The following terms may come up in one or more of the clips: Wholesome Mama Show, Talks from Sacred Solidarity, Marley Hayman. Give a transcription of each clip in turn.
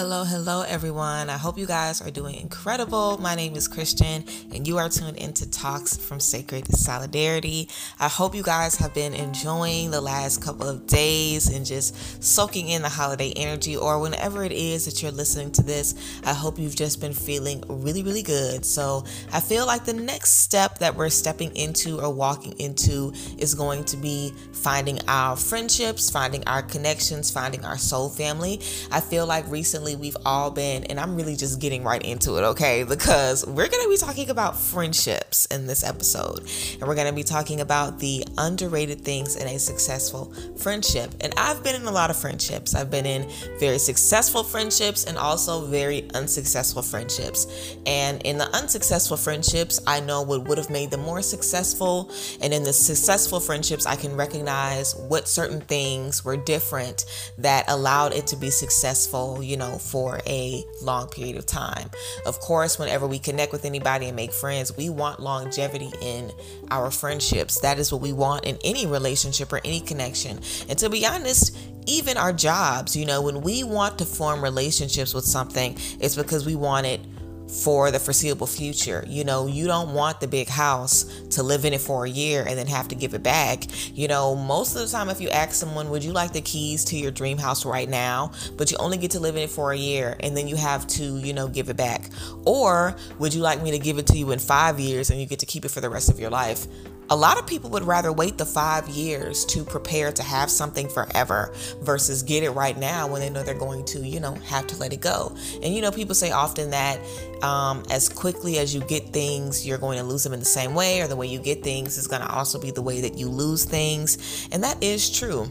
Hello, everyone. I hope you guys are doing incredible. My name is Christian, and you are tuned into Talks from Sacred Solidarity. I hope you guys have been enjoying the last couple of days and just soaking in the holiday energy, or whenever it is that you're listening to this. I hope you've just been feeling really, really good. So I feel like the next step that we're stepping into or walking into is going to be finding our friendships, finding our connections, finding our soul family. I feel like recently we've all been, and I'm really just getting right into it, okay? Because we're going to be talking about friendships in this episode, and we're going to be talking about the underrated things in a successful friendship. And I've been in a lot of friendships. I've been in very successful friendships and also very unsuccessful friendships. And in the unsuccessful friendships, I know what would have made them more successful. And in the successful friendships, I can recognize what certain things were different that allowed it to be successful, you know, for a long period of time. Of course, whenever we connect with anybody and make friends, we want longevity in our friendships. That is what we want in any relationship or any connection. And to be honest, even our jobs, you know, when we want to form relationships with something, it's because we want it for the foreseeable future. You know, you don't want the big house to live in it for a year and then have to give it back. You know, most of the time, if you ask someone, would you like the keys to your dream house right now, but you only get to live in it for a year and then you have to, you know, give it back? Or would you like me to give it to you in 5 years and you get to keep it for the rest of your life? A lot of people would rather wait the 5 years to prepare to have something forever versus get it right now when they know they're going to, you know, have to let it go. And, you know, people say often that as quickly as you get things, you're going to lose them in the same way, or the way you get things is going to also be the way that you lose things. And that is true.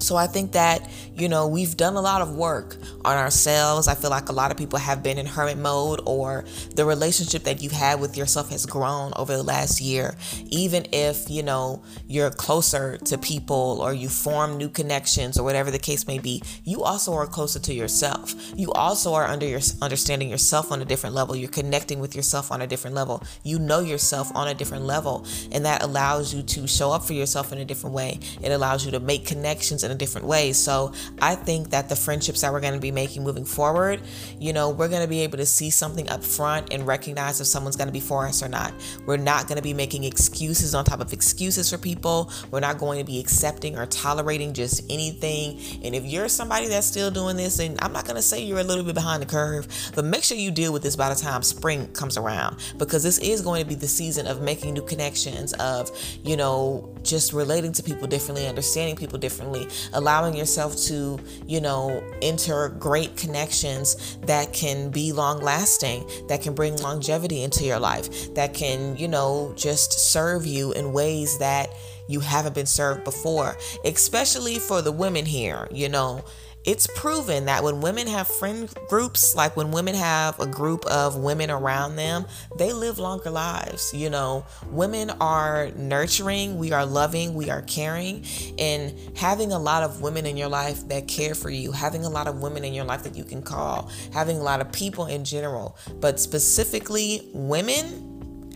So I think that, you know, we've done a lot of work on ourselves. I feel like a lot of people have been in hermit mode, or the relationship that you've had with yourself has grown over the last year. Even if, you know, you're closer to people or you form new connections or whatever the case may be, you also are closer to yourself. You also are understanding yourself on a different level. You're connecting with yourself on a different level. You know yourself on a different level, and that allows you to show up for yourself in a different way. It allows you to make connections in a different way. So I think that the friendships that we're going to be making moving forward, you know, we're going to be able to see something up front and recognize if someone's going to be for us or not. We're not going to be making excuses on top of excuses for people. We're not going to be accepting or tolerating just anything. And if you're somebody that's still doing this, then I'm not going to say you're a little bit behind the curve, but make sure you deal with this by the time spring comes around, because this is going to be the season of making new connections, of, you know, just relating to people differently, understanding people differently, allowing yourself to, you know, enter great connections that can be long lasting, that can bring longevity into your life, that can, you know, just serve you in ways that you haven't been served before, especially for the women here. You know, it's proven that when women have friend groups, like when women have a group of women around them, they live longer lives. You know, women are nurturing, we are loving, we are caring, and having a lot of women in your life that care for you, having a lot of women in your life that you can call, having a lot of people in general, but specifically women.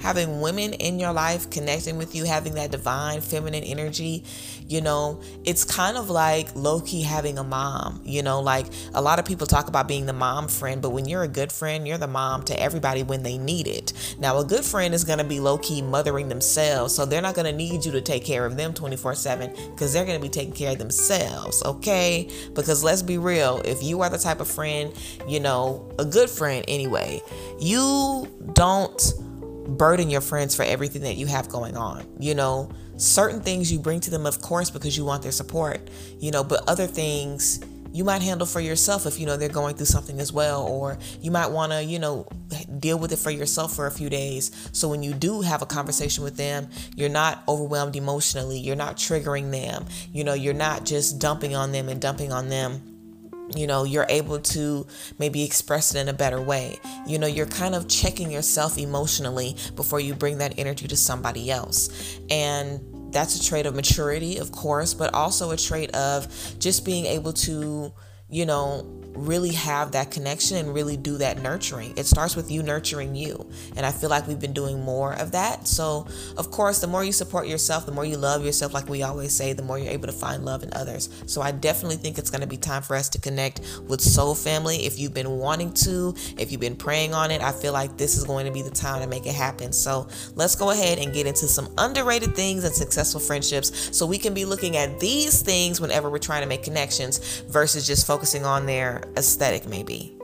Having women in your life connecting with you, having that divine feminine energy, you know, it's kind of like low-key having a mom. You know, like a lot of people talk about being the mom friend, but when you're a good friend, you're the mom to everybody when they need it. Now, a good friend is going to be low-key mothering themselves, so they're not going to need you to take care of them 24/7 because they're going to be taking care of themselves, okay? Because let's be real, if you are the type of friend, you know, a good friend anyway, you don't burden your friends for everything that you have going on. You know, certain things you bring to them, of course, because you want their support, you know, but other things you might handle for yourself if you know they're going through something as well, or you might want to, you know, deal with it for yourself for a few days. So when you do have a conversation with them, you're not overwhelmed emotionally, you're not triggering them, you know, you're not just dumping on them. You know, you're able to maybe express it in a better way. You know, you're kind of checking yourself emotionally before you bring that energy to somebody else. And that's a trait of maturity, of course, but also a trait of just being able to, you know, really have that connection and really do that nurturing. It starts with you nurturing you. And I feel like we've been doing more of that. So of course, the more you support yourself, the more you love yourself, like we always say, the more you're able to find love in others. So I definitely think it's going to be time for us to connect with Soul Family. If you've been wanting to, if you've been praying on it, I feel like this is going to be the time to make it happen. So let's go ahead and get into some underrated things and successful friendships, so we can be looking at these things whenever we're trying to make connections versus just focusing on their aesthetic, maybe.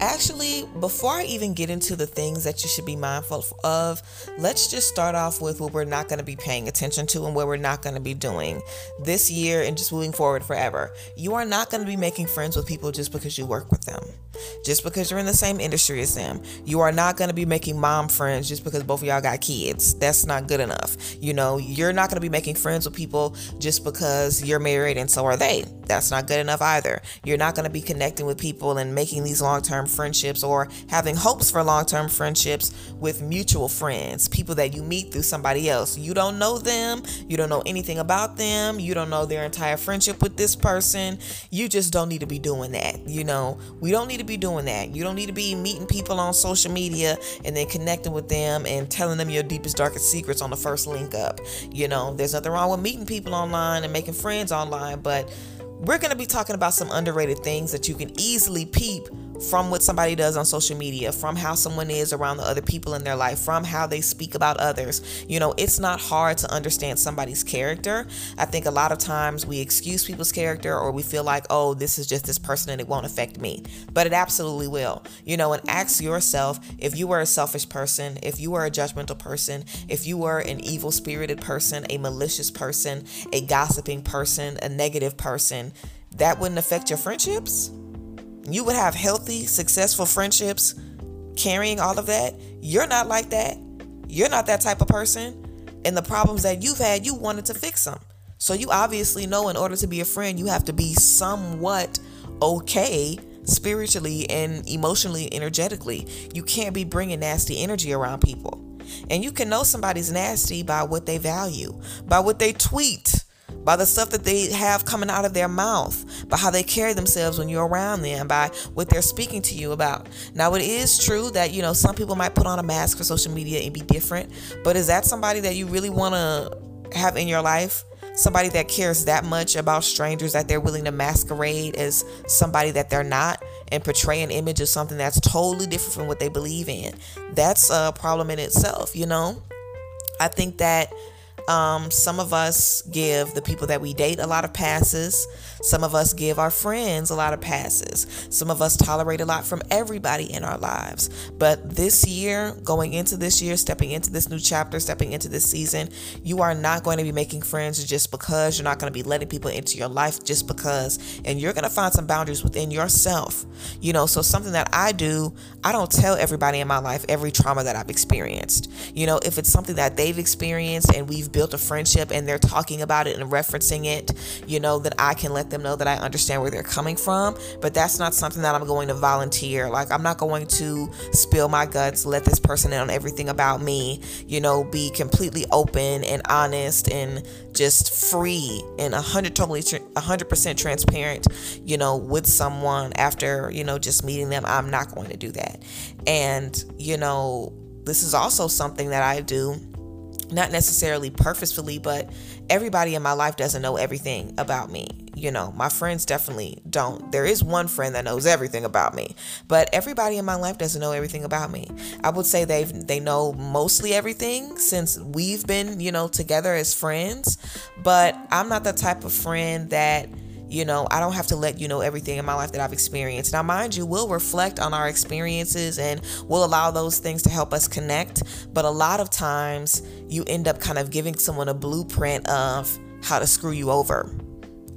Actually, before I even get into the things that you should be mindful of, let's just start off with what we're not going to be paying attention to and what we're not going to be doing this year and just moving forward forever. You are not going to be making friends with people just because you work with them, just because you're in the same industry as them. You are not going to be making mom friends just because both of y'all got kids. That's not good enough. You know, you're not going to be making friends with people just because you're married and so are they. That's not good enough either. You're not going to be connecting with people and making these long-term friendships or having hopes for long-term friendships with mutual friends, people that you meet through somebody else. You don't know them. You don't know anything about them. You don't know their entire friendship with this person. You just don't need to be doing that. You know, we don't need to be doing that. You don't need to be meeting people on social media and then connecting with them and telling them your deepest, darkest secrets on the first link up. You know, there's nothing wrong with meeting people online and making friends online, but we're going to be talking about some underrated things that you can easily peep from what somebody does on social media, from how someone is around the other people in their life, from how they speak about others. You know, it's not hard to understand somebody's character. I think a lot of times we excuse people's character, or we feel like, oh, this is just this person and it won't affect me, but it absolutely will. You know, and ask yourself, if you were a selfish person, if you were a judgmental person, if you were an evil spirited person, a malicious person, a gossiping person, a negative person, that wouldn't affect your friendships. You would have healthy, successful friendships carrying all of that. You're not like that. You're not that type of person. And the problems that you've had, you wanted to fix them. So you obviously know, in order to be a friend, you have to be somewhat okay spiritually and emotionally and energetically. You can't be bringing nasty energy around people. And you can know somebody's nasty by what they value, by what they tweet, by the stuff that they have coming out of their mouth, by how they carry themselves when you're around them, by what they're speaking to you about. Now, it is true that, you know, some people might put on a mask for social media and be different, but is that somebody that you really want to have in your life? Somebody that cares that much about strangers that they're willing to masquerade as somebody that they're not and portray an image of something that's totally different from what they believe in? That's a problem in itself, you know? I think that some of us give the people that we date a lot of passes. Some of us give our friends a lot of passes. Some of us tolerate a lot from everybody in our lives. But this year, going into this year, stepping into this new chapter, stepping into this season, you are not going to be making friends just because. You're not going to be letting people into your life just because. And you're going to find some boundaries within yourself. You know, so something that I do, I don't tell everybody in my life every trauma that I've experienced. You know, if it's something that they've experienced and we've built a friendship and they're talking about it and referencing it, you know, that I can let them know that I understand where they're coming from. But that's not something that I'm going to volunteer. Like, I'm not going to spill my guts, let this person in on everything about me, you know, be completely open and honest and just free and 100% transparent, you know, with someone after, you know, just meeting them. I'm not going to do that. And, you know, this is also something that I do, not necessarily purposefully, but everybody in my life doesn't know everything about me. You know, my friends definitely don't. There is one friend that knows everything about me, but everybody in my life doesn't know everything about me. I would say they know mostly everything since we've been, you know, together as friends, but I'm not the type of friend that, you know, I don't have to let you know everything in my life that I've experienced. Now, mind you, we'll reflect on our experiences and we'll allow those things to help us connect. But a lot of times you end up kind of giving someone a blueprint of how to screw you over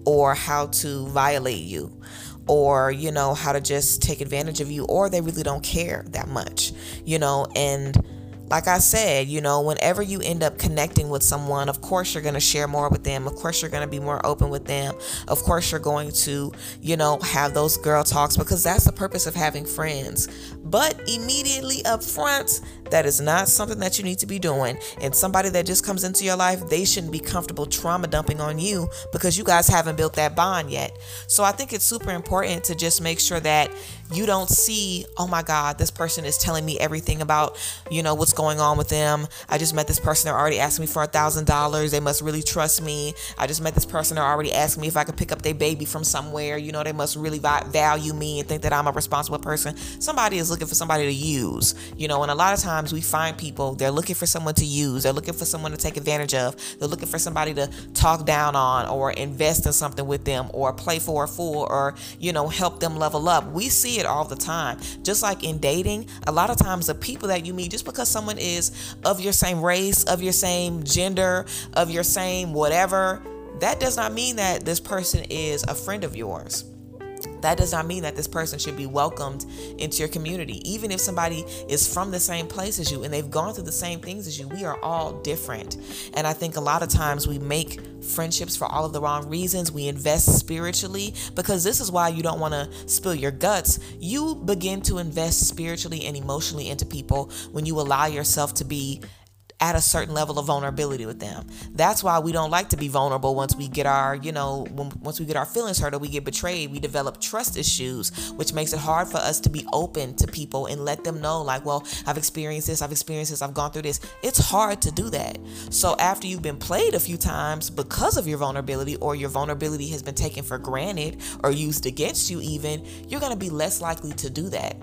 or how to violate you, or, you know, how to just take advantage of you, or they really don't care that much, you know. And like I said, you know, whenever you end up connecting with someone, of course, you're going to share more with them. Of course, you're going to be more open with them. Of course, you're going to, you know, have those girl talks, because that's the purpose of having friends. But immediately up front, That is not something that you need to be doing. And somebody that just comes into your life, they shouldn't be comfortable trauma dumping on you because you guys haven't built that bond yet. So I think it's super important to just make sure that you don't see, oh my God, this person is telling me everything about, you know, what's going on with them. I just met this person. They're already asking me for $1,000. They must really trust me. I just met this person. They're already asking me if I could pick up their baby from somewhere. You know, they must really value me and think that I'm a responsible person. Somebody is looking for somebody to use, you know, and a lot of times we find people, they're looking for someone to use. They're looking for someone to take advantage of. They're looking for somebody to talk down on or invest in something with them or play for a fool or, you know, help them level up. We see it all the time. Just like in dating, a lot of times the people that you meet, just because someone is of your same race, of your same gender, of your same whatever, that does not mean that this person is a friend of yours. That does not mean that this person should be welcomed into your community. Even if somebody is from the same place as you and they've gone through the same things as you, we are all different. And I think a lot of times we make friendships for all of the wrong reasons. We invest spiritually, because this is why you don't want to spill your guts. You begin to invest spiritually and emotionally into people when you allow yourself to be at a certain level of vulnerability with them. That's why we don't like to be vulnerable. Once we get our, you know, once we get our feelings hurt or we get betrayed, we develop trust issues, which makes it hard for us to be open to people and let them know, like, well, I've experienced this, I've gone through this. It's hard to do that. So after you've been played a few times because of your vulnerability, or your vulnerability has been taken for granted or used against you even, you're going to be less likely to do that.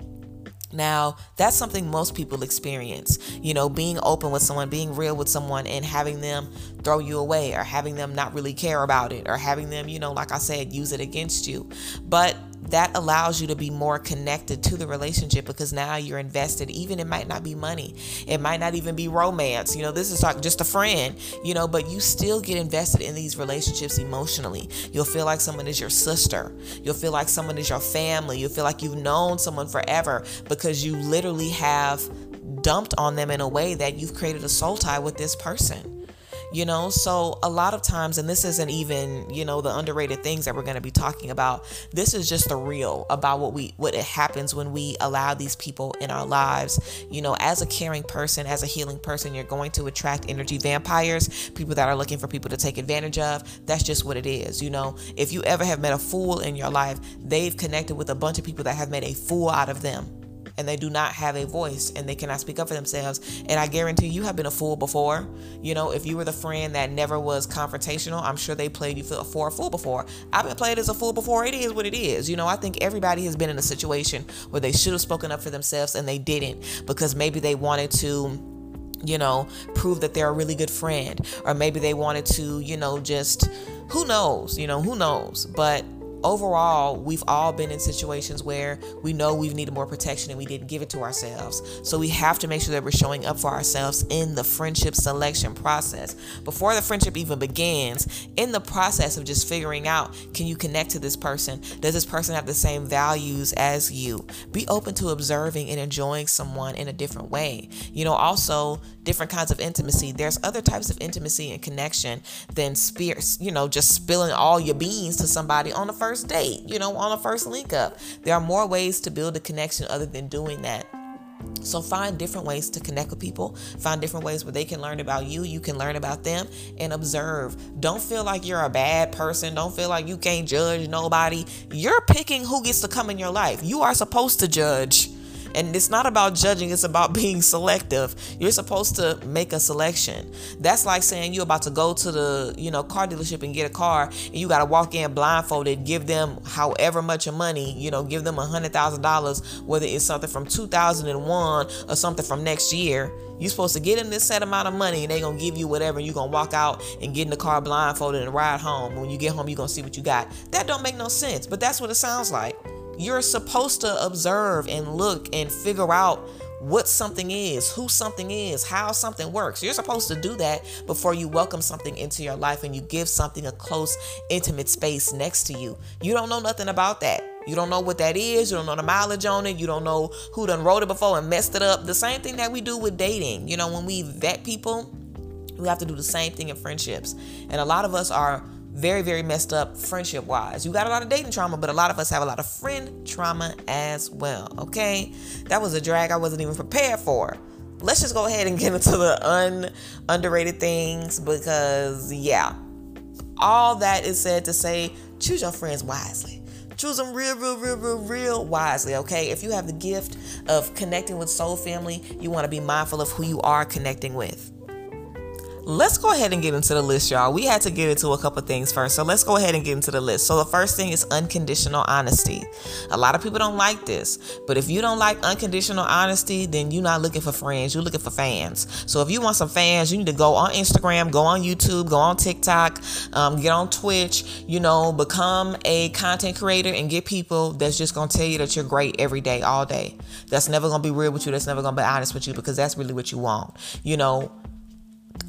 Now, that's something most people experience, you know, being open with someone, being real with someone, and having them throw you away, or having them not really care about it, or having them, you know, like I said, use it against you. But that allows you to be more connected to the relationship, because now you're invested. Even it might not be money. It might not even be romance. You know, this is like just a friend, you know, but you still get invested in these relationships emotionally. You'll feel like someone is your sister. You'll feel like someone is your family. You'll feel like you've known someone forever, because you literally have dumped on them in a way that you've created a soul tie with this person. You know, so a lot of times, and this isn't even, you know, the underrated things that we're going to be talking about. This is just the real about what happens when we allow these people in our lives. You know, as a caring person, as a healing person, you're going to attract energy vampires, people that are looking for people to take advantage of. That's just what it is. You know, if you ever have met a fool in your life, they've connected with a bunch of people that have made a fool out of them. And they do not have a voice, and they cannot speak up for themselves. And I guarantee you have been a fool before. You know, if you were the friend that never was confrontational, I'm sure they played you for a fool before. I've been played as a fool before. It is what it is. You know, I think everybody has been in a situation where they should have spoken up for themselves and they didn't, because maybe they wanted to, you know, prove that they're a really good friend, or maybe they wanted to, you know, just, who knows, but overall, we've all been in situations where we know we've needed more protection and we didn't give it to ourselves. So we have to make sure that we're showing up for ourselves in the friendship selection process. Before the friendship even begins, in the process of just figuring out, can you connect to this person? Does this person have the same values as you? Be open to observing and enjoying someone in a different way. You know, also different kinds of intimacy. There's other types of intimacy and connection than just spilling all your beans to somebody on the first date, you know, on a first link up. There are more ways to build a connection other than doing that. So find different ways to connect with people. Find different ways where they can learn about you. You can learn about them, and observe. Don't feel like you're a bad person. Don't feel like you can't judge nobody. You're picking who gets to come in your life. You are supposed to judge. And it's not about judging. It's about being selective. You're supposed to make a selection. That's like saying you're about to go to the, you know, car dealership and get a car, and you got to walk in blindfolded, give them however much of money, you know, give them $100,000, whether it's something from 2001 or something from next year. You're supposed to get them this set amount of money, and they're going to give you whatever. You're going to walk out and get in the car blindfolded and ride home. When you get home, you're going to see what you got. That don't make no sense, but that's what it sounds like. You're supposed to observe and look and figure out what something is, who something is, how something works. You're supposed to do that before you welcome something into your life and you give something a close, intimate space next to you. You don't know nothing about that. You don't know what that is. You don't know the mileage on it. You don't know who done wrote it before and messed it up. The same thing that we do with dating. You know, when we vet people, we have to do the same thing in friendships. And a lot of us are very, very messed up friendship wise. You got a lot of dating trauma, but a lot of us have a lot of friend trauma as well. Okay. That was a drag I wasn't even prepared for. let's just go ahead and get into the underrated things, because yeah, all that is said to say, choose your friends wisely. Choose them real wisely, okay? If you have the gift of connecting with soul family, you want to be mindful of who you are connecting with. Let's go ahead and get into the list, y'all. We had to get into a couple of things first, so let's go ahead and get into the list. So the first thing is unconditional honesty. A lot of people don't like this, but if you don't like unconditional honesty, then you're not looking for friends. You're looking for fans. So if you want some fans, you need to go on Instagram, go on YouTube, go on TikTok, get on Twitch, you know, become a content creator and get people that's just going to tell you that you're great every day, all day. That's never going to be real with you. That's never going to be honest with you, because that's really what you want, you know.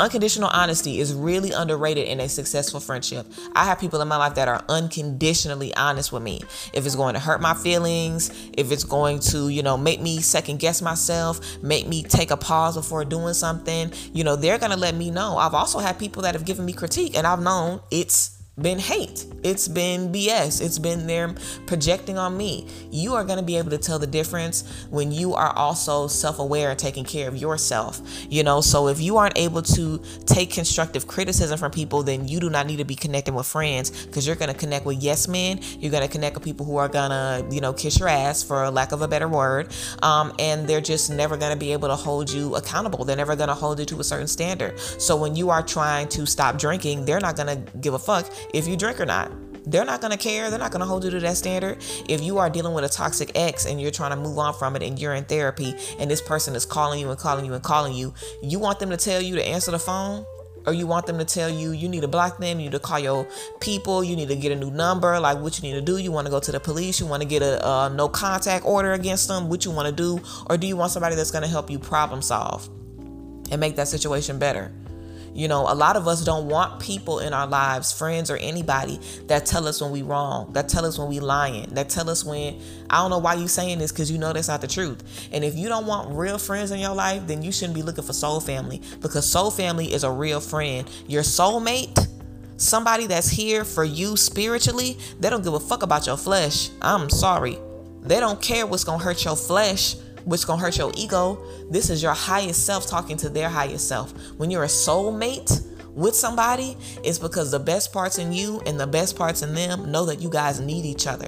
Unconditional honesty is really underrated in a successful friendship. I have people in my life that are unconditionally honest with me. If it's going to hurt my feelings, if it's going to, you know, make me second guess myself, make me take a pause before doing something, you know, they're going to let me know. I've also had people that have given me critique and I've known it's been hate. It's been BS. It's been them projecting on me. You are going to be able to tell the difference when you are also self-aware and taking care of yourself, you know. So if you aren't able to take constructive criticism from people, then you do not need to be connecting with friends, because you're going to connect with yes men. You're going to connect with people who are going to, you know, kiss your ass, for lack of a better word. And they're just never going to be able to hold you accountable. They're never going to hold you to a certain standard. So when you are trying to stop drinking, they're not going to give a fuck if you drink or not. They're not going to care. They're not going to hold you to that standard. If you are dealing with a toxic ex and you're trying to move on from it and you're in therapy and this person is calling you and calling you and calling you, you want them to tell you to answer the phone? Or you want them to tell you, you need to block them, you need to call your people, you need to get a new number, like what you need to do? You want to go to the police, you want to get a no contact order against them, what you want to do? Or do you want somebody that's going to help you problem solve and make that situation better? You know, a lot of us don't want people in our lives, friends or anybody, that tell us when we wrong, that tell us when we lying, that tell us when, I don't know why you saying this, because you know that's not the truth. And if you don't want real friends in your life, then you shouldn't be looking for soul family, because soul family is a real friend. Your soulmate, somebody that's here for you spiritually, they don't give a fuck about your flesh. I'm sorry. They don't care what's going to hurt your flesh, which gonna hurt your ego. This is your highest self talking to their highest self. When you're a soulmate with somebody, it's because the best parts in you and the best parts in them know that you guys need each other.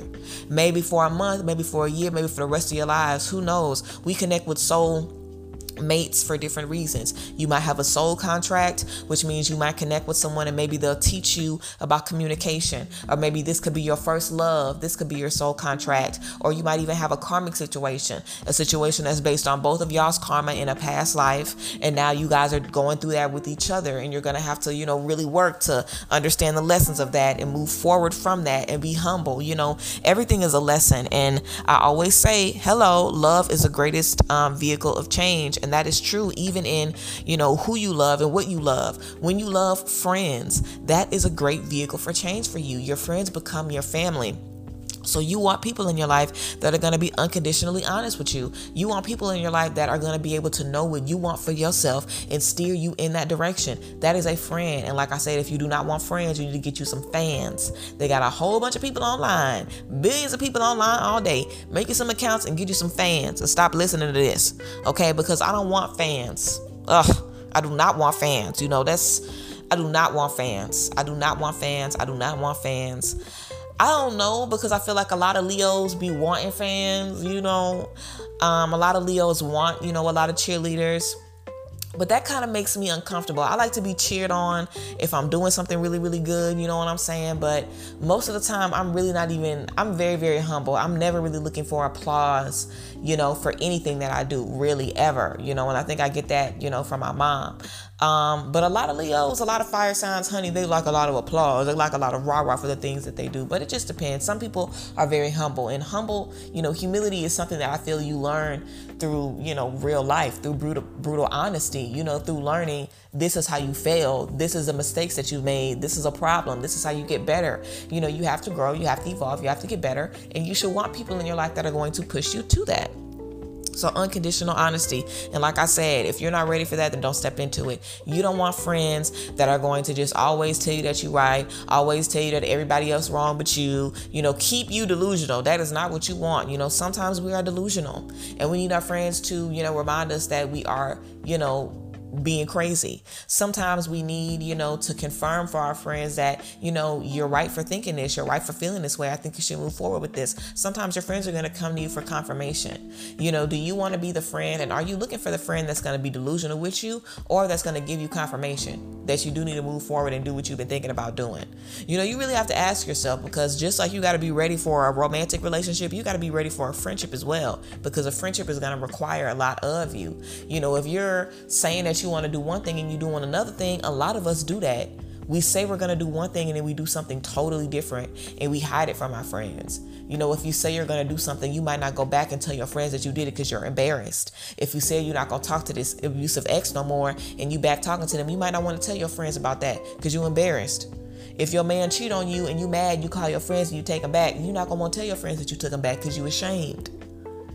Maybe for a month, maybe for a year, maybe for the rest of your lives, who knows? We connect with soul mates for different reasons. You might have a soul contract, which means you might connect with someone and maybe they'll teach you about communication, or maybe this could be your first love. This could be your soul contract. Or you might even have a karmic situation, a situation that's based on both of y'all's karma in a past life. And now you guys are going through that with each other, and you're going to have to, you know, really work to understand the lessons of that and move forward from that and be humble. You know, everything is a lesson. And I always say, hello, love is the greatest vehicle of change. And that is true even in, you know, who you love and what you love. When you love friends, that is a great vehicle for change for you. Your friends become your family. So you want people in your life that are going to be unconditionally honest with you. You want people in your life that are going to be able to know what you want for yourself and steer you in that direction. That is a friend. And like I said, if you do not want friends, you need to get you some fans. They got a whole bunch of people online, billions of people online all day. Make you some accounts and get you some fans, and stop listening to this. Okay? Because I don't want fans. Ugh, I do not want fans. You know, I do not want fans. I do not want fans. I do not want fans. I don't know, because I feel like a lot of Leos be wanting fans, you know, a lot of Leos want, you know, a lot of cheerleaders, but that kind of makes me uncomfortable. I like to be cheered on if I'm doing something really, really good, you know what I'm saying? But most of the time I'm very, very humble. I'm never really looking for applause, you know, for anything that I do, really, ever, you know, and I think I get that, you know, from my mom. But a lot of Leos, a lot of fire signs, honey, they like a lot of applause. They like a lot of rah-rah for the things that they do, but it just depends. Some people are very humble, and you know, humility is something that I feel you learn through, you know, real life, through brutal honesty, you know, through learning this is how you fail. This is the mistakes that you made. This is a problem. This is how you get better. You know, you have to grow, you have to evolve, you have to get better. And you should want people in your life that are going to push you to that. So unconditional honesty. And like I said, if you're not ready for that, then don't step into it. You don't want friends that are going to just always tell you that you're right, always tell you that everybody else wrong but you, keep you delusional. That is not what you want. Sometimes we are delusional and we need our friends to, remind us that we are, being crazy. Sometimes we need, to confirm for our friends that, you're right for thinking this, you're right for feeling this way. I think you should move forward with this. Sometimes your friends are going to come to you for confirmation. Do you want to be the friend, and are you looking for the friend that's going to be delusional with you, or that's going to give you confirmation that you do need to move forward and do what you've been thinking about doing? You really have to ask yourself, because just like you got to be ready for a romantic relationship, you got to be ready for a friendship as well, because a friendship is going to require a lot of you. If you're saying that you want to do one thing and you doing another thing, a lot of us do that. We say we're going to do one thing and then we do something totally different, and we hide it from our friends. If you say you're going to do something, you might not go back and tell your friends that you did it because you're embarrassed. If you say you're not going to talk to this abusive ex no more and you back talking to them, you might not want to tell your friends about that because you're embarrassed. If your man cheat on you and you mad, you call your friends and you take him back, you're not going to want to tell your friends that you took him back because you ashamed.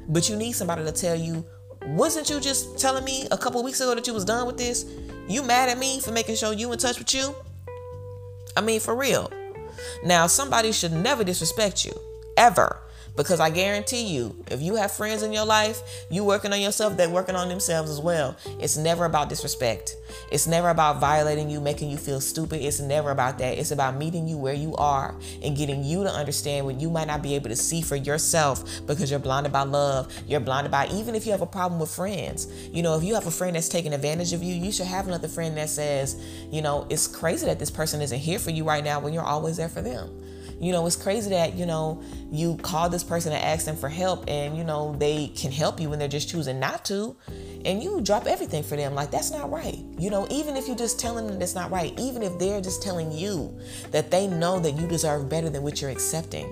But you need somebody to tell you, wasn't you just telling me a couple weeks ago that you was done with this? You mad at me for making sure you in touch with you? I mean, for real. Now, somebody should never disrespect you, ever. Because I guarantee you, if you have friends in your life, you working on yourself, they're working on themselves as well. It's never about disrespect. It's never about violating you, making you feel stupid. It's never about that. It's about meeting you where you are and getting you to understand what you might not be able to see for yourself, because you're blinded by love. You're blinded by, even if you have a problem with friends, if you have a friend that's taking advantage of you, you should have another friend that says, it's crazy that this person isn't here for you right now when you're always there for them. It's crazy that, you call this person and ask them for help, and, they can help you when they're just choosing not to, and you drop everything for them. Like, that's not right. Even if you're just telling them that's not right, even if they're just telling you that they know that you deserve better than what you're accepting,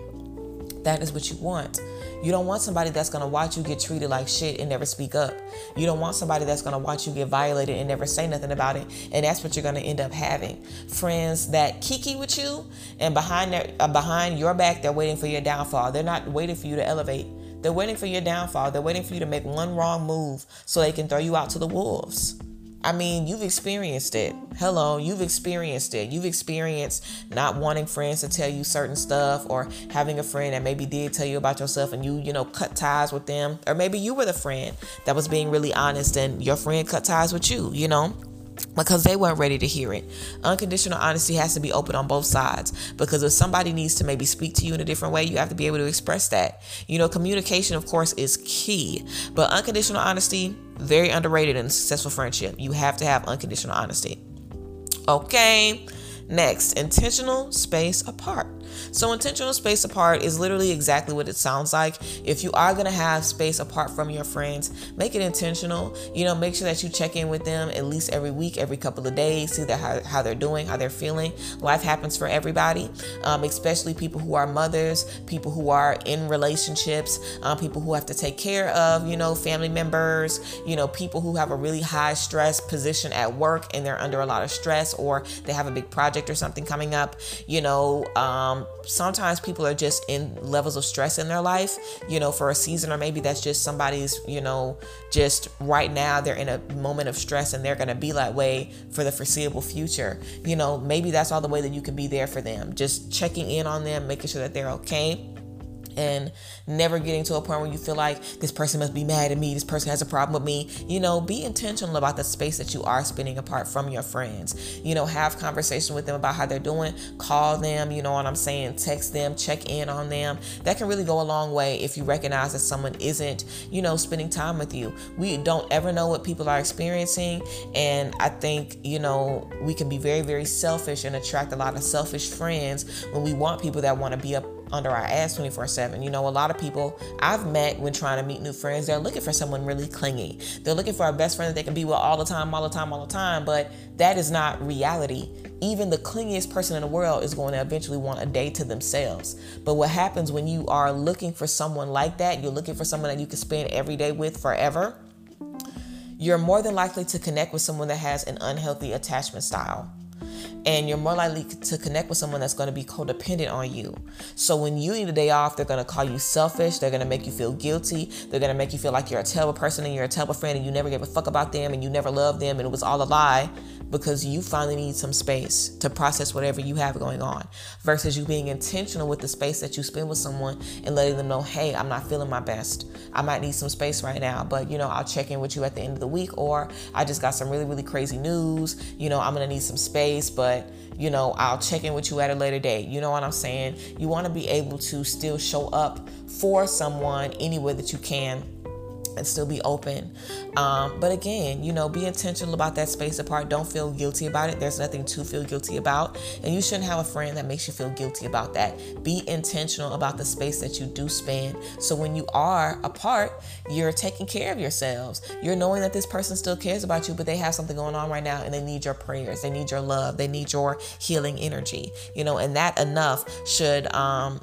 that is what you want. You don't want somebody that's going to watch you get treated like shit and never speak up. You don't want somebody that's going to watch you get violated and never say nothing about it. And that's what you're going to end up having. Friends that kiki with you, and behind your back, they're waiting for your downfall. They're not waiting for you to elevate. They're waiting for your downfall. They're waiting for you to make one wrong move so they can throw you out to the wolves. I mean, you've experienced it. Hello, you've experienced it. You've experienced not wanting friends to tell you certain stuff, or having a friend that maybe did tell you about yourself and you, cut ties with them. Or maybe you were the friend that was being really honest and your friend cut ties with you, because they weren't ready to hear it. Unconditional honesty has to be open on both sides, because if somebody needs to maybe speak to you in a different way, you have to be able to express that. Communication, of course, is key, but unconditional honesty, very underrated in a successful friendship. You have to have unconditional honesty. Okay. Next, intentional space apart. So intentional space apart is literally exactly what it sounds like. If you are going to have space apart from your friends, make it intentional. Make sure that you check in with them at least every week, every couple of days, see how they're doing, how they're feeling. Life happens for everybody, especially people who are mothers, people who are in relationships, people who have to take care of, family members, people who have a really high stress position at work and they're under a lot of stress, or they have a big project or something coming up. Sometimes people are just in levels of stress in their life, for a season, or maybe that's just somebody's, just right now they're in a moment of stress and they're going to be that way for the foreseeable future. Maybe that's all the way that you can be there for them, just checking in on them, making sure that they're okay, and never getting to a point where you feel like this person must be mad at me, this person has a problem with me. Be intentional about the space that you are spending apart from your friends. Have conversation with them about how they're doing, call them, what I'm saying, text them, check in on them. That can really go a long way if you recognize that someone isn't, spending time with you. We don't ever know what people are experiencing. And I think, we can be very, very selfish and attract a lot of selfish friends when we want people that want to be up under our ass 24/7. A lot of people I've met when trying to meet new friends, they're looking for someone really clingy. They're looking for a best friend that they can be with all the time. But that is not reality. Even the clingiest person in the world is going to eventually want a day to themselves. But what happens when you are looking for someone like that, you're looking for someone that you can spend every day with forever, you're more than likely to connect with someone that has an unhealthy attachment style. And you're more likely to connect with someone that's going to be codependent on you. So when you need a day off, they're going to call you selfish. They're going to make you feel guilty. They're going to make you feel like you're a terrible person and you're a terrible friend and you never gave a fuck about them and you never loved them. And it was all a lie because you finally need some space to process whatever you have going on versus you being intentional with the space that you spend with someone and letting them know, hey, I'm not feeling my best. I might need some space right now, but you know, I'll check in with you at the end of the week, or I just got some really, really crazy news. You know, I'm going to need some space, but you know, I'll check in with you at a later date. You know what I'm saying? You want to be able to still show up for someone any way that you can and still be open. But again, you know, be intentional about that space apart. Don't feel guilty about it. There's nothing to feel guilty about. And you shouldn't have a friend that makes you feel guilty about that. Be intentional about the space that you do spend. So when you are apart, you're taking care of yourselves. You're knowing that this person still cares about you, but they have something going on right now and they need your prayers. They need your love. They need your healing energy, you know, and that enough should,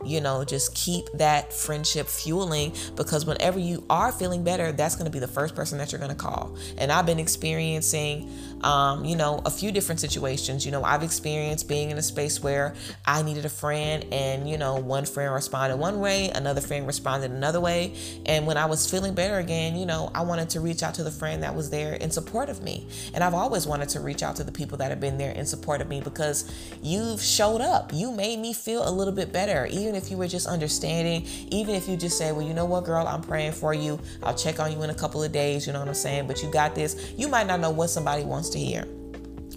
you know, just keep that friendship fueling, because whenever you are feeling better, that's going to be the first person that you're going to call. And I've been experiencing, you know, a few different situations. You know, I've experienced being in a space where I needed a friend and, you know, one friend responded one way, another friend responded another way. And when I was feeling better again, you know, I wanted to reach out to the friend that was there in support of me. And I've always wanted to reach out to the people that have been there in support of me, because you've showed up. You made me feel a little bit better. Even if you were just understanding, even if you just say, well, you know what, girl, I'm praying for you. I'll check on you in a couple of days, you know what I'm saying? But you got this. You might not know what somebody wants to hear.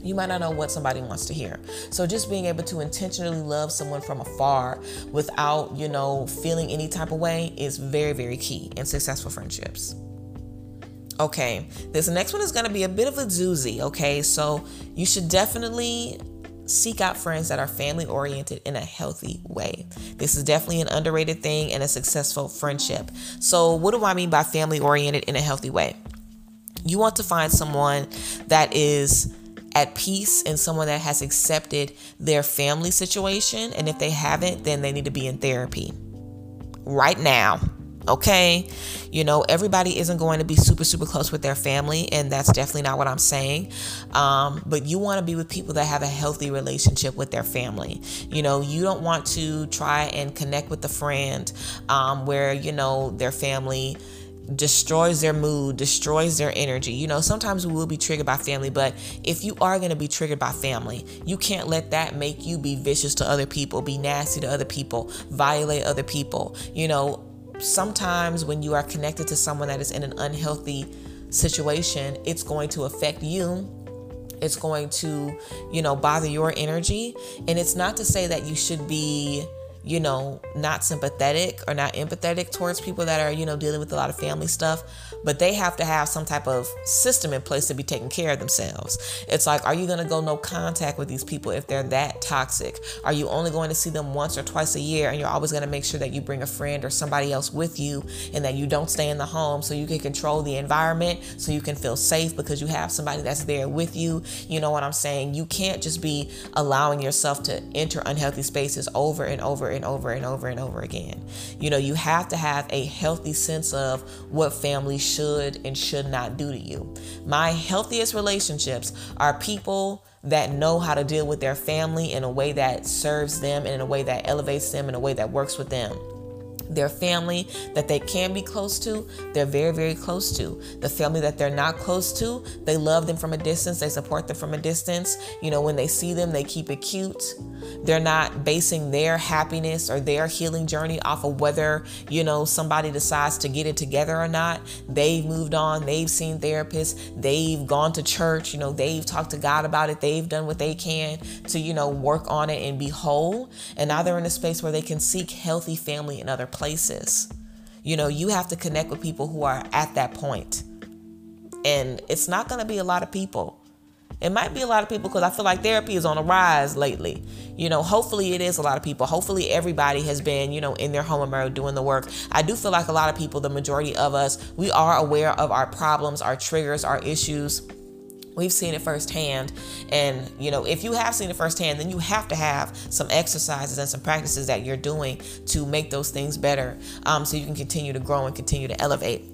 You might not know what somebody wants to hear. So just being able to intentionally love someone from afar without, you know, feeling any type of way is very, very key in successful friendships. Okay, this next one is going to be a bit of a doozy. Okay, so you should definitely seek out friends that are family-oriented in a healthy way. This is definitely an underrated thing in a successful friendship. So what do I mean by family-oriented in a healthy way? You want to find someone that is at peace and someone that has accepted their family situation. And if they haven't, then they need to be in therapy right now. Okay, you know, everybody isn't going to be super, super close with their family, and that's definitely not what I'm saying. But you want to be with people that have a healthy relationship with their family. You know, you don't want to try and connect with a friend where, you know, their family destroys their mood, destroys their energy. You know, sometimes we will be triggered by family, but if you are going to be triggered by family, you can't let that make you be vicious to other people, be nasty to other people, violate other people. You know, sometimes when you are connected to someone that is in an unhealthy situation, it's going to affect you. It's going to, you know, bother your energy. And it's not to say that you should be, you know, not sympathetic or not empathetic towards people that are, you know, dealing with a lot of family stuff, but they have to have some type of system in place to be taking care of themselves. It's like, are you going to go no contact with these people if they're that toxic? Are you only going to see them once or twice a year? And you're always going to make sure that you bring a friend or somebody else with you and that you don't stay in the home, so you can control the environment, so you can feel safe because you have somebody that's there with you. You know what I'm saying? You can't just be allowing yourself to enter unhealthy spaces over and over and over and over and over again. You know, you have to have a healthy sense of what family should and should not do to you. My healthiest relationships are people that know how to deal with their family in a way that serves them, and in a way that elevates them, in a way that works with them. Their family that they can be close to, they're very, very close to. The family that they're not close to, they love them from a distance. They support them from a distance. You know, when they see them, they keep it cute. They're not basing their happiness or their healing journey off of whether, you know, somebody decides to get it together or not. They've moved on. They've seen therapists. They've gone to church. You know, they've talked to God about it. They've done what they can to, you know, work on it and be whole. And now they're in a space where they can seek healthy family in other places. You know, you have to connect with people who are at that point. And it's not going to be a lot of people. It might be a lot of people, because I feel like therapy is on a rise lately. You know, hopefully it is a lot of people. Hopefully everybody has been, you know, in their home and mirror doing the work. I do feel like a lot of people, the majority of us, we are aware of our problems, our triggers, our issues. We've seen it firsthand. And, you know, if you have seen it firsthand, then you have to have some exercises and some practices that you're doing to make those things better, so you can continue to grow and continue to elevate.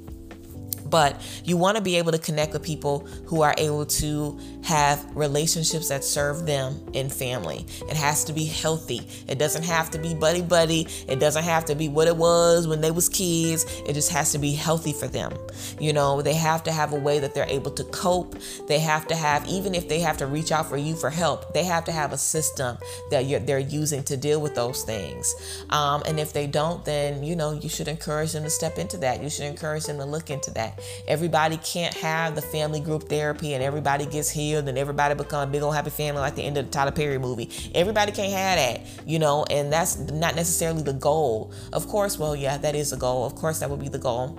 but you want to be able to connect with people who are able to have relationships that serve them in family. It has to be healthy. It doesn't have to be buddy-buddy. It doesn't have to be what it was when they was kids. It just has to be healthy for them. You know, they have to have a way that they're able to cope. They have to have, even if they have to reach out for you for help, they have to have a system that they're using to deal with those things. And if they don't, then, you know, you should encourage them to step into that. You should encourage them to look into that. Everybody can't have the family group therapy and everybody gets healed and everybody become a big old happy family like the end of the Tyler Perry movie. Everybody can't have that, you know, and that's not necessarily the goal. Of course, well, yeah, that is the goal. Of course, that would be the goal,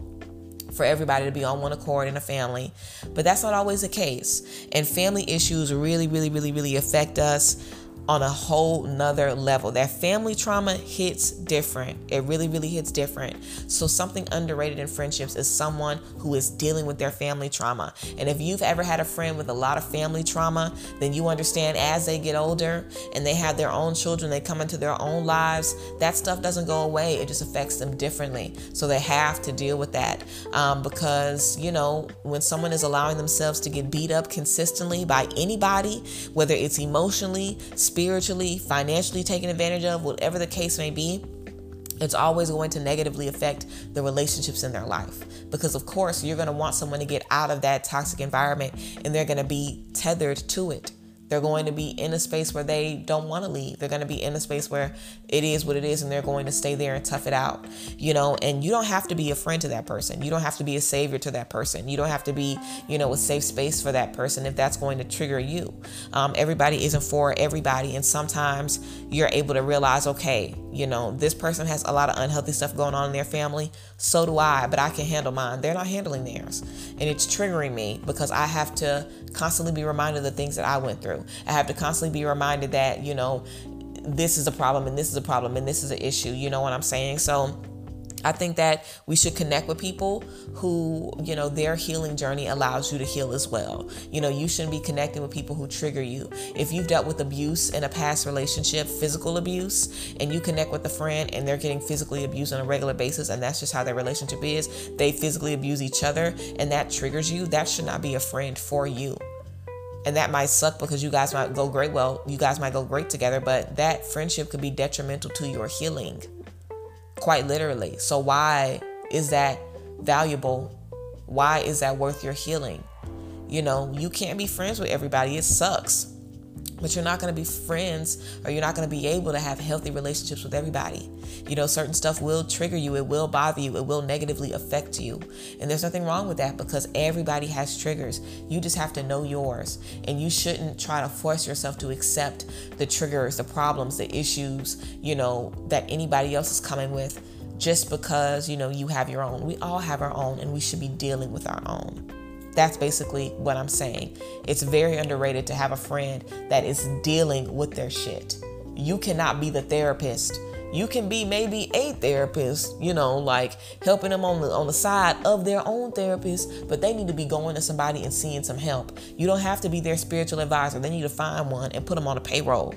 for everybody to be on one accord in a family, but that's not always the case. And family issues really affect us on a whole nother level. That family trauma hits different. It really hits different. So something underrated in friendships is someone who is dealing with their family trauma. And if you've ever had a friend with a lot of family trauma, then you understand as they get older and they have their own children, they come into their own lives, that stuff doesn't go away. It just affects them differently. So they have to deal with that because, you know, when someone is allowing themselves to get beat up consistently by anybody, whether it's emotionally, spiritually, financially taken advantage of, whatever the case may be, it's always going to negatively affect the relationships in their life. Because of course, you're going to want someone to get out of that toxic environment and they're going to be tethered to it. They're going to be in a space where they don't want to leave. They're going to be in a space where it is what it is and they're going to stay there and tough it out, you know, and you don't have to be a friend to that person. You don't have to be a savior to that person. You don't have to be, you know, a safe space for that person if that's going to trigger you. Everybody isn't for everybody. And sometimes you're able to realize, okay, you know, this person has a lot of unhealthy stuff going on in their family. So do I, but I can handle mine. They're not handling theirs. And it's triggering me because I have to constantly be reminded of the things that I went through. I have to constantly be reminded that, you know, this is a problem and this is a problem and this is an issue. You know what I'm saying? So I think that we should connect with people who, you know, their healing journey allows you to heal as well. You know, you shouldn't be connecting with people who trigger you. If you've dealt with abuse in a past relationship, physical abuse, and you connect with a friend and they're getting physically abused on a regular basis, and that's just how their relationship is, they physically abuse each other and that triggers you, that should not be a friend for you. And that might suck because you guys might go great. Well, you guys might go great together, but that friendship could be detrimental to your healing, quite literally. So why is that valuable? Why is that worth your healing? You know, you can't be friends with everybody. It sucks, but you're not going to be friends or you're not going to be able to have healthy relationships with everybody. You know, certain stuff will trigger you. It will bother you. It will negatively affect you. And there's nothing wrong with that because everybody has triggers. You just have to know yours. And you shouldn't try to force yourself to accept the triggers, the problems, the issues, you know, that anybody else is coming with just because, you know, you have your own. We all have our own and we should be dealing with our own. That's basically what I'm saying. It's very underrated to have a friend that is dealing with their shit. You cannot be the therapist. You can be maybe a therapist, you know, like helping them on the side of their own therapist, but they need to be going to somebody and seeing some help. You don't have to be their spiritual advisor. They need to find one and put them on a payroll.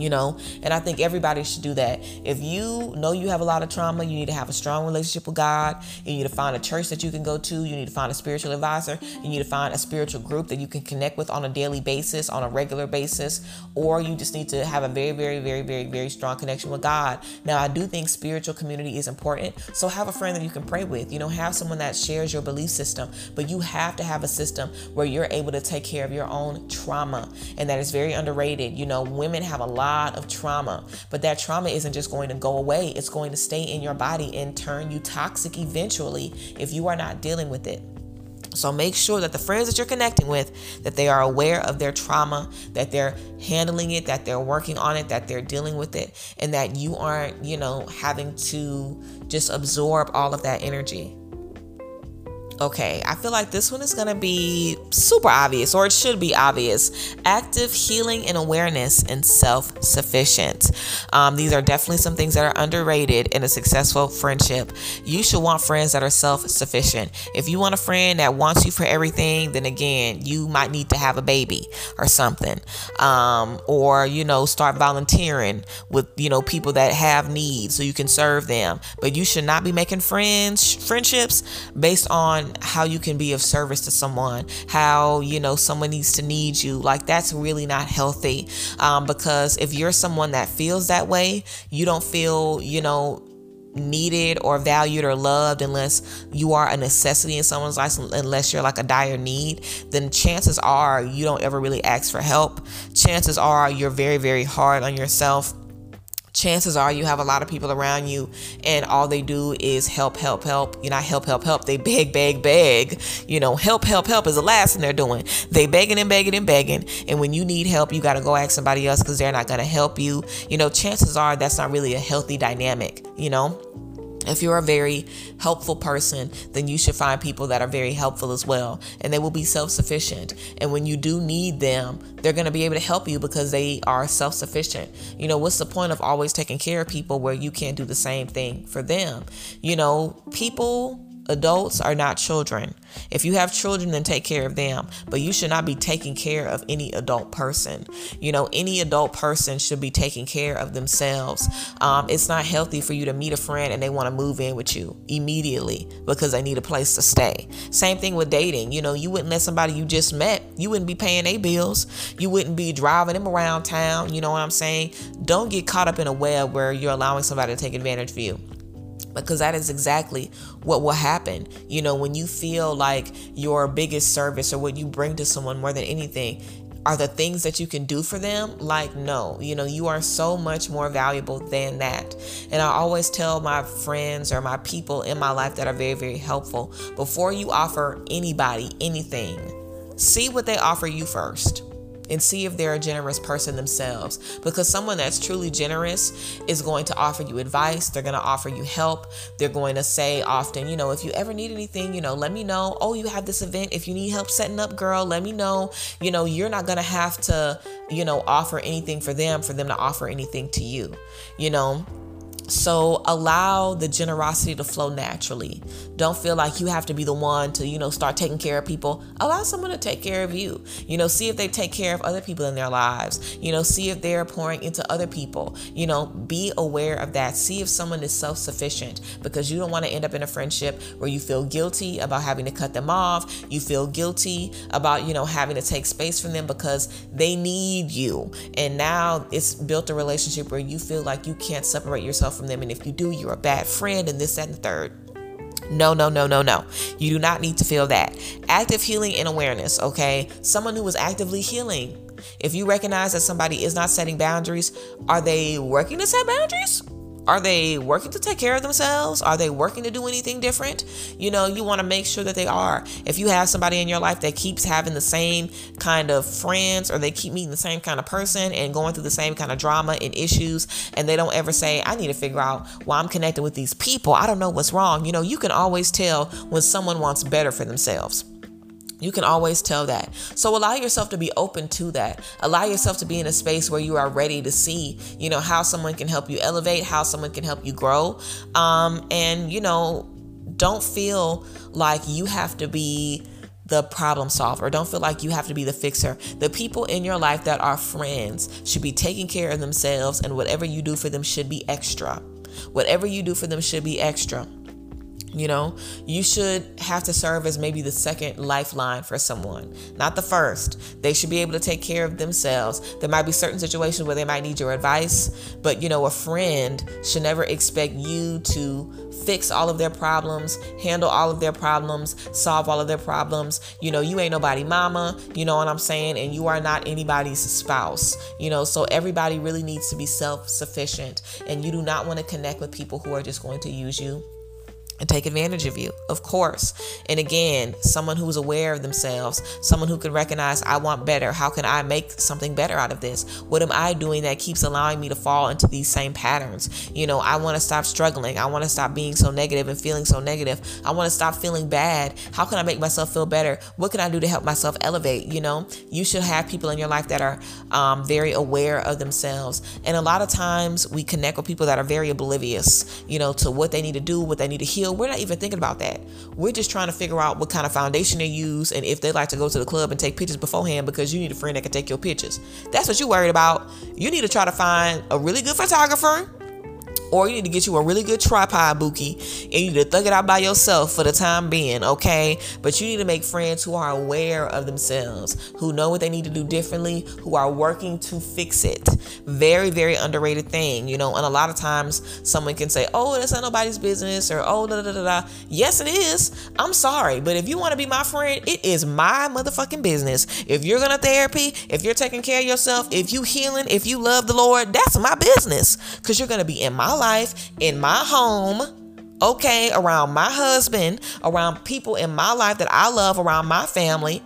You know, and I think everybody should do that. If you know you have a lot of trauma, you need to have a strong relationship with God. You need to find a church that you can go to. You need to find a spiritual advisor. You need to find a spiritual group that you can connect with on a daily basis, on a regular basis, or you just need to have a very strong connection with God. Now, I do think spiritual community is important. So have a friend that you can pray with, you know, have someone that shares your belief system, but you have to have a system where you're able to take care of your own trauma. And that is very underrated. You know, women have a lot of trauma, but that trauma isn't just going to go away. It's going to stay in your body and turn you toxic eventually if you are not dealing with it. So make sure that the friends that you're connecting with, that they are aware of their trauma, that they're handling it, that they're working on it, that they're dealing with it, and that you aren't, you know, having to just absorb all of that energy. Okay, I feel like this one is going to be super obvious, or it should be obvious. Active healing and awareness and self-sufficient. These are definitely some things that are underrated in a successful friendship. You should want friends that are self-sufficient. If you want a friend that wants you for everything, then again, you might need to have a baby or something, or, you know, start volunteering with, you know, people that have needs so you can serve them. But you should not be making friendships based on on how you can be of service to someone, how, you know, someone needs to need you. Like, that's really not healthy. Because if you're someone that feels that way, you don't feel, you know, needed or valued or loved unless you are a necessity in someone's life, unless you're like a dire need, then chances are you don't ever really ask for help. Chances are you're very, very hard on yourself. Chances are you have a lot of people around you and all they do is help. You're not help. They beg. You know, help is the last thing they're doing. They begging. And when you need help, you got to go ask somebody else because they're not going to help you. You know, chances are that's not really a healthy dynamic, you know. If you're a very helpful person, then you should find people that are very helpful as well. And they will be self-sufficient. And when you do need them, they're going to be able to help you because they are self-sufficient. You know, what's the point of always taking care of people where you can't do the same thing for them? You know, people, adults are not children. If you have children, then take care of them. But you should not be taking care of any adult person. You know, any adult person should be taking care of themselves. It's not healthy for you to meet a friend and they want to move in with you immediately because they need a place to stay. Same thing with dating. You know, you wouldn't let somebody you just met, you wouldn't be paying their bills. You wouldn't be driving them around town. You know what I'm saying? Don't get caught up in a web where you're allowing somebody to take advantage of you. Because that is exactly what will happen. You know, when you feel like your biggest service or what you bring to someone more than anything are the things that you can do for them. Like, no, you know, you are so much more valuable than that. And I always tell my friends or my people in my life that are very, very helpful, before you offer anybody anything, see what they offer you first. And see if they're a generous person themselves, because someone that's truly generous is going to offer you advice. They're going to offer you help. They're going to say often, you know, if you ever need anything, you know, let me know. Oh, you have this event. If you need help setting up, girl, let me know. You know, you're not going to have to, you know, offer anything for them to offer anything to you, you know. So allow the generosity to flow naturally. Don't feel like you have to be the one to, you know, start taking care of people. Allow someone to take care of you. You know, see if they take care of other people in their lives. You know, see if they're pouring into other people. You know, be aware of that. See if someone is self-sufficient, because you don't want to end up in a friendship where you feel guilty about having to cut them off. You feel guilty about, you know, having to take space from them because they need you. And now it's built a relationship where you feel like you can't separate yourself from them, and if you do, you're a bad friend and this, that, and the third. No. You do not need to feel that. Active healing and awareness, okay? Someone who is actively healing. If you recognize that somebody is not setting boundaries, are they working to set boundaries? Are they working to take care of themselves? Are they working to do anything different? You know, you want to make sure that they are. If you have somebody in your life that keeps having the same kind of friends, or they keep meeting the same kind of person and going through the same kind of drama and issues, and they don't ever say, I need to figure out why I'm connecting with these people. I don't know what's wrong. You know, you can always tell when someone wants better for themselves. You can always tell that. So allow yourself to be open to that. Allow yourself to be in a space where you are ready to see, you know, how someone can help you elevate, how someone can help you grow. And, you know, don't feel like you have to be the problem solver. Don't feel like you have to be the fixer. The people in your life that are friends should be taking care of themselves, and whatever you do for them should be extra. Whatever you do for them should be extra. You know, you should have to serve as maybe the second lifeline for someone, not the first. They should be able to take care of themselves. There might be certain situations where they might need your advice, but, you know, a friend should never expect you to fix all of their problems, handle all of their problems, solve all of their problems. You know, you ain't nobody mama, you know what I'm saying? And you are not anybody's spouse, you know, so everybody really needs to be self-sufficient, and you do not want to connect with people who are just going to use you and take advantage of you, of course. And again, someone who's aware of themselves, someone who can recognize, I want better. How can I make something better out of this? What am I doing that keeps allowing me to fall into these same patterns? You know, I want to stop struggling. I want to stop being so negative and feeling so negative. I want to stop feeling bad. How can I make myself feel better? What can I do to help myself elevate? You know, you should have people in your life that are very aware of themselves. And a lot of times we connect with people that are very oblivious, you know, to what they need to do, what they need to heal. We're not even thinking about that. We're just trying to figure out what kind of foundation they use and if they like to go to the club and take pictures beforehand, because you need a friend that can take your pictures. That's what you're worried about. You need to try to find a really good photographer Or you need to get you a really good tripod, Buki, and you need to thug it out by yourself for the time being, okay? But you need to make friends who are aware of themselves, who know what they need to do differently, who are working to fix it. Very, very underrated thing, you know? And a lot of times someone can say, oh, that's not nobody's business, or oh, da da da da. Yes, it is. I'm sorry, but if you want to be my friend, it is my motherfucking business. If you're going to therapy, if you're taking care of yourself, if you healing, if you love the Lord, that's my business, because you're going to be in my life, in my home, okay, around my husband, around people in my life that I love, around my family.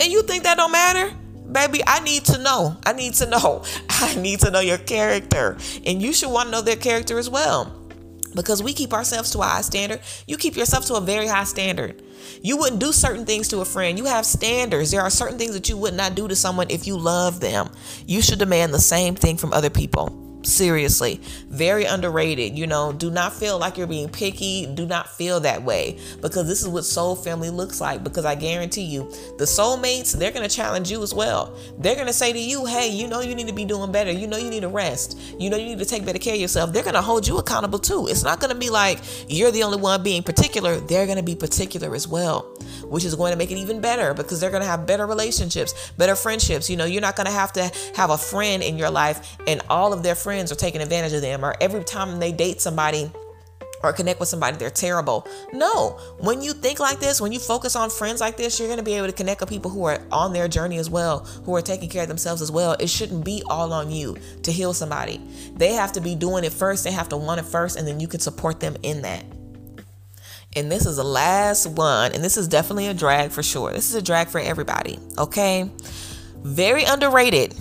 And you think that don't matter? Baby, I need to know. I need to know. I need to know your character, and you should want to know their character as well, because we keep ourselves to a high standard. You keep yourself to a very high standard. You wouldn't do certain things to a friend. You have standards. There are certain things that you would not do to someone if you love them. You should demand the same thing from other people. Seriously, very underrated. You know, do not feel like you're being picky. Do not feel that way, because this is what soul family looks like. Because I guarantee you, the soulmates, they're going to challenge you as well. They're going to say to you, hey, you know, you need to be doing better. You know, you need to rest. You know, you need to take better care of yourself. They're going to hold you accountable too. It's not going to be like you're the only one being particular. They're going to be particular as well, which is going to make it even better, because they're going to have better relationships, better friendships. You know, you're not going to have a friend in your life and all of their friends are taking advantage of them, or every time they date somebody or connect with somebody, they're terrible. No, when you think like this, when you focus on friends like this, you're going to be able to connect with people who are on their journey as well, who are taking care of themselves as well. It shouldn't be all on you to heal somebody. They have to be doing it first. They have to want it first, and then you can support them in that. And this is the last one, and this is definitely a drag for sure. This is a drag for everybody, okay? Very underrated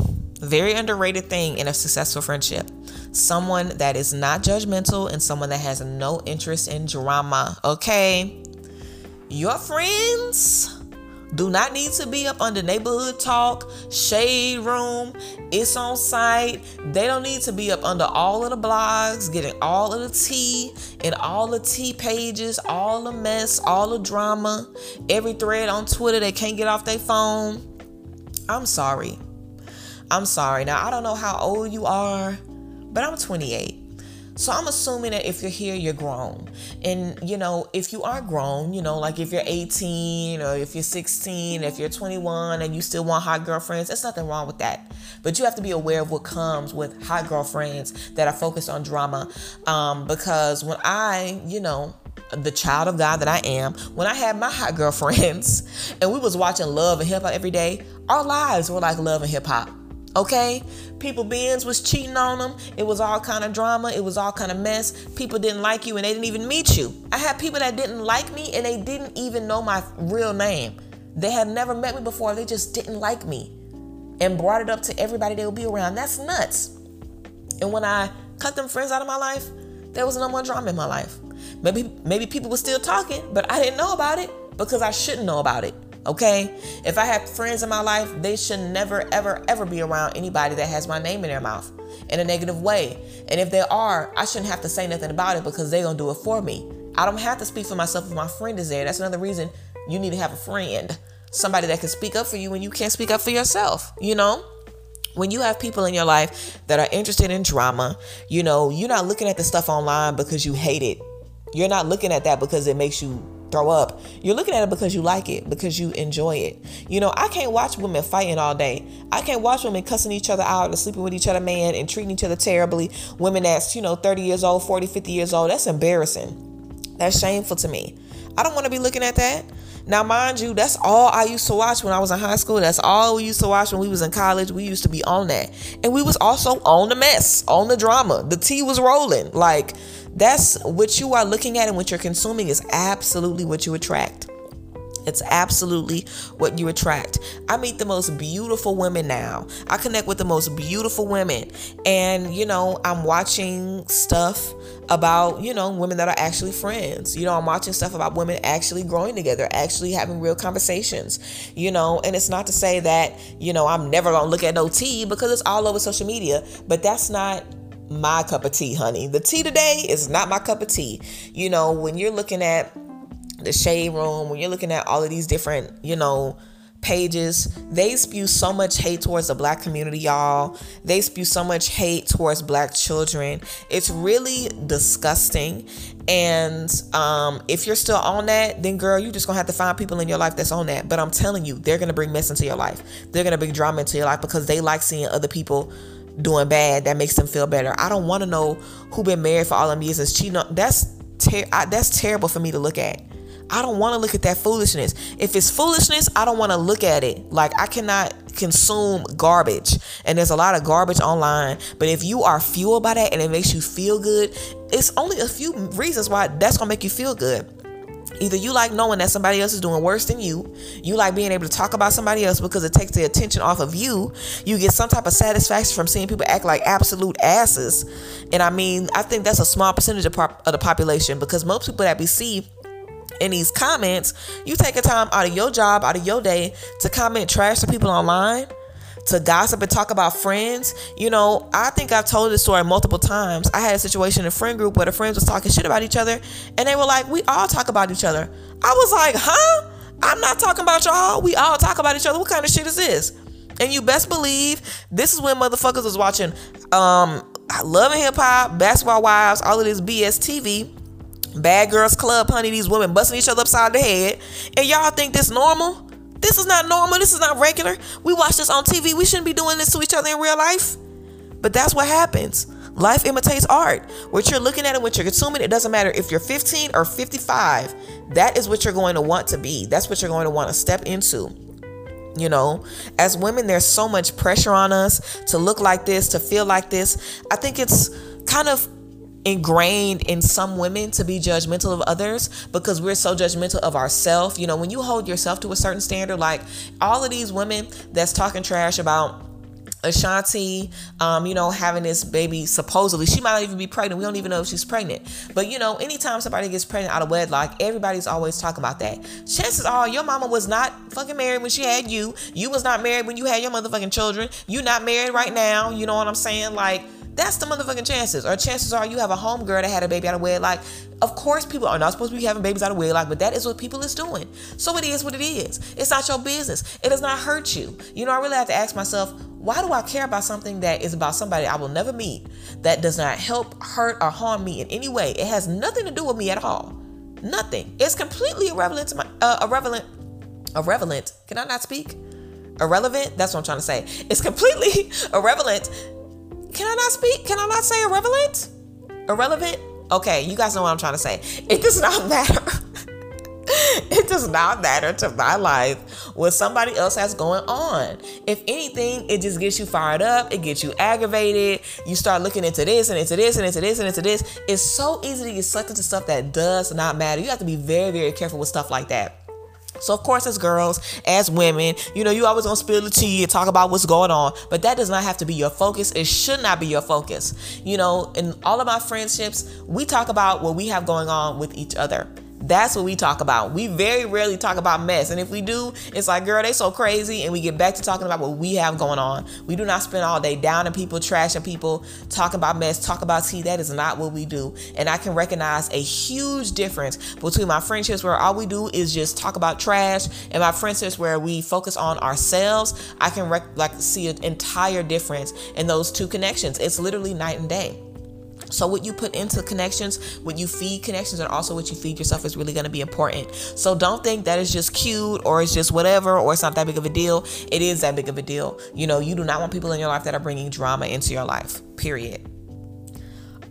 thing in a successful friendship. Someone that is not judgmental and someone that has no interest in drama, okay? Your friends do not need to be up under neighborhood talk, shade room, it's on site. They don't need to be up under all of the blogs, getting all of the tea and all the tea pages, all the mess, all the drama, every thread on Twitter. They can't get off their phone. I'm sorry. Now, I don't know how old you are, but I'm 28. So I'm assuming that if you're here, you're grown. And, you know, if you are grown, you know, like if you're 18 or if you're 16, if you're 21 and you still want hot girlfriends, there's nothing wrong with that. But you have to be aware of what comes with hot girlfriends that are focused on drama. Because when I, you know, the child of God that I am, when I had my hot girlfriends and we was watching Love and Hip Hop every day, our lives were like Love and Hip Hop. Okay, people beings was cheating on them. It was all kind of drama. It was all kind of mess. People didn't like you and they didn't even meet you. I had people that didn't like me and they didn't even know my real name. They had never met me before. They just didn't like me and brought it up to everybody they would be around. That's nuts. And when I cut them friends out of my life, there was no more drama in my life. Maybe people were still talking, but I didn't know about it because I shouldn't know about it. Okay, if I have friends in my life, they should never, ever, ever be around anybody that has my name in their mouth in a negative way. And if they are, I shouldn't have to say nothing about it because they're going to do it for me. I don't have to speak for myself if my friend is there. That's another reason you need to have a friend, somebody that can speak up for you when you can't speak up for yourself, you know? When you have people in your life that are interested in drama, you know, you're not looking at the stuff online because you hate it. You're not looking at that because it makes you throw up. You're looking at it because you like it, because you enjoy it. You know, I can't watch women fighting all day. I can't watch women cussing each other out and sleeping with each other, man, and treating each other terribly. Women that's, you know, 30 years old, 40, 50 years old. That's embarrassing. That's shameful to me. I don't want to be looking at that. Now, mind you, that's all I used to watch when I was in high school. That's all we used to watch when we was in college. We used to be on that. And we was also on the mess, on the drama. The tea was rolling. Like, that's what you are looking at and what you're consuming is absolutely what you attract. It's absolutely what you attract. I meet the most beautiful women now. I connect with the most beautiful women. And, you know, I'm watching stuff about, you know, women that are actually friends. You know, I'm watching stuff about women actually growing together, actually having real conversations, you know. And it's not to say that, you know, I'm never going to look at no tea because it's all over social media. But that's not my cup of tea, honey. The tea today is not my cup of tea. You know, when you're looking at the shade room, when you're looking at all of these different, you know, pages, they spew so much hate towards the Black community, y'all. They spew so much hate towards Black children. It's really disgusting. And if you're still on that, then girl, you're just gonna have to find people in your life that's on that. But I'm telling you, they're gonna bring mess into your life. They're gonna bring drama into your life because they like seeing other people doing bad. That makes them feel better. I don't want to know who been married for all them years is cheating. That's terrible for me to look at. I don't want to look at that foolishness. If it's foolishness, I don't want to look at it. Like, I cannot consume garbage. And there's a lot of garbage online. But if you are fueled by that and it makes you feel good, it's only a few reasons why that's going to make you feel good. Either you like knowing that somebody else is doing worse than you. You like being able to talk about somebody else because it takes the attention off of you. You get some type of satisfaction from seeing people act like absolute asses. And I mean, I think that's a small percentage of the population, because most people that we see in these comments, you take a time out of your job, out of your day to comment trash to people online, to gossip and talk about friends. You know, I think I've told this story multiple times. I had a situation in a friend group where the friends was talking shit about each other, and they were like, we all talk about each other. I was like, huh? I'm not talking about y'all. We all talk about each other. What kind of shit is this? And you best believe this is when motherfuckers was watching Love and Hip Hop, Basketball Wives, all of this BS TV, Bad Girls Club, honey, these women busting each other upside the head. And y'all think this normal? This is not normal. This is not regular. We watch this on TV. We shouldn't be doing this to each other in real life. But that's what happens. Life imitates art. What you're looking at and what you're consuming, it doesn't matter if you're 15 or 55. That is what you're going to want to be. That's what you're going to want to step into. You know, as women, there's so much pressure on us to look like this, to feel like this. I think it's kind of ingrained in some women to be judgmental of others because we're so judgmental of ourselves. You know, when you hold yourself to a certain standard, like all of these women that's talking trash about Ashanti, you know, having this baby, supposedly she might not even be pregnant. We don't even know if she's pregnant. But you know, anytime somebody gets pregnant out of wedlock, everybody's always talking about that. Chances are your mama was not fucking married when she had you. You was not married when you had your motherfucking children. You not married right now. You know what I'm saying? Like, that's the motherfucking chances. Or chances are you have a homegirl that had a baby out of wedlock. Of course, people are not supposed to be having babies out of wedlock, but that is what people is doing. So it is what it is. It's not your business. It does not hurt you. You know, I really have to ask myself, why do I care about something that is about somebody I will never meet, that does not help, hurt, or harm me in any way? It has nothing to do with me at all. Nothing. It's completely irrelevant to my, irrelevant. Can I not speak? Irrelevant. That's what I'm trying to say. It's completely irrelevant. Can I not speak? Can I not say irrelevant? Irrelevant? Okay, you guys know what I'm trying to say. It does not matter. It does not matter to my life what somebody else has going on. If anything, it just gets you fired up. It gets you aggravated. You start looking into this and into this and into this and into this. It's so easy to get sucked into stuff that does not matter. You have to be very, very careful with stuff like that. So of course, as girls, as women, you know, you always gonna spill the tea and talk about what's going on, but that does not have to be your focus. It should not be your focus. You know, in all of my friendships, we talk about what we have going on with each other. That's what we talk about. We very rarely talk about mess. And if we do, it's like, girl, they so crazy. And we get back to talking about what we have going on. We do not spend all day downing people, trashing people, talking about mess, talk about tea. That is not what we do. And I can recognize a huge difference between my friendships where all we do is just talk about trash and my friendships where we focus on ourselves. I can see an entire difference in those two connections. It's literally night and day. So what you put into connections, what you feed connections, and also what you feed yourself is really going to be important. So don't think that it's just cute or it's just whatever or it's not that big of a deal. It is that big of a deal. You know, you do not want people in your life that are bringing drama into your life, period.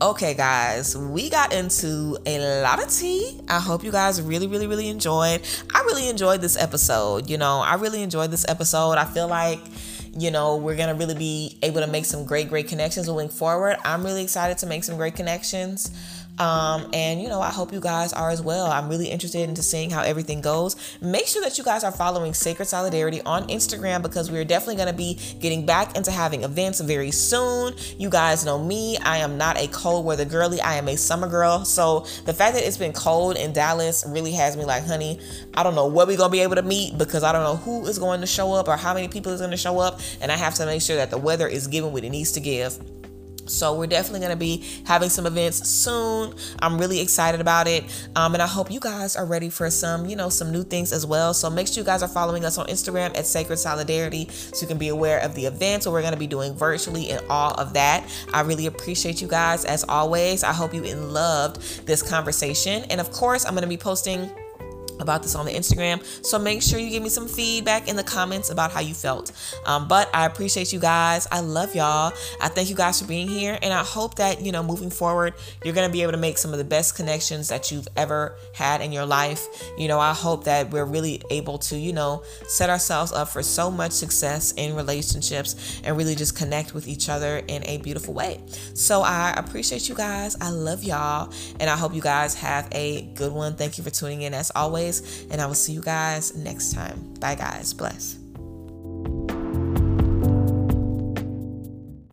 Okay, guys, we got into a lot of tea. I hope you guys really, really, really enjoyed. I really enjoyed this episode. You know, I really enjoyed this episode. I feel like, you know, we're going to really be able to make some great, great connections moving forward. I'm really excited to make some great connections. And, you know, I hope you guys are as well. I'm really interested into seeing how everything goes. Make sure that you guys are following Sacred Solidarity on Instagram because we're definitely going to be getting back into having events very soon. You guys know me. I am not a cold weather girly. I am a summer girl. So the fact that it's been cold in Dallas really has me like, honey, I don't know what we're going to be able to meet because I don't know who is going to show up or how many people is going to show up. And I have to make sure that the weather is giving what it needs to give. So we're definitely going to be having some events soon. I'm really excited about it. And I hope you guys are ready for some, some new things as well. So make sure you guys are following us on Instagram at Sacred Solidarity so you can be aware of the events that we're going to be doing virtually and all of that. I really appreciate you guys as always. I hope you loved this conversation. And of course, I'm going to be posting about this on the Instagram. So make sure you give me some feedback in the comments about how you felt. But I appreciate you guys. I love y'all. I thank you guys for being here. And I hope that, moving forward, you're going to be able to make some of the best connections that you've ever had in your life. I hope that we're really able to, set ourselves up for so much success in relationships and really just connect with each other in a beautiful way. So I appreciate you guys. I love y'all. And I hope you guys have a good one. Thank you for tuning in as always. And I will see you guys next time. Bye, guys. Bless.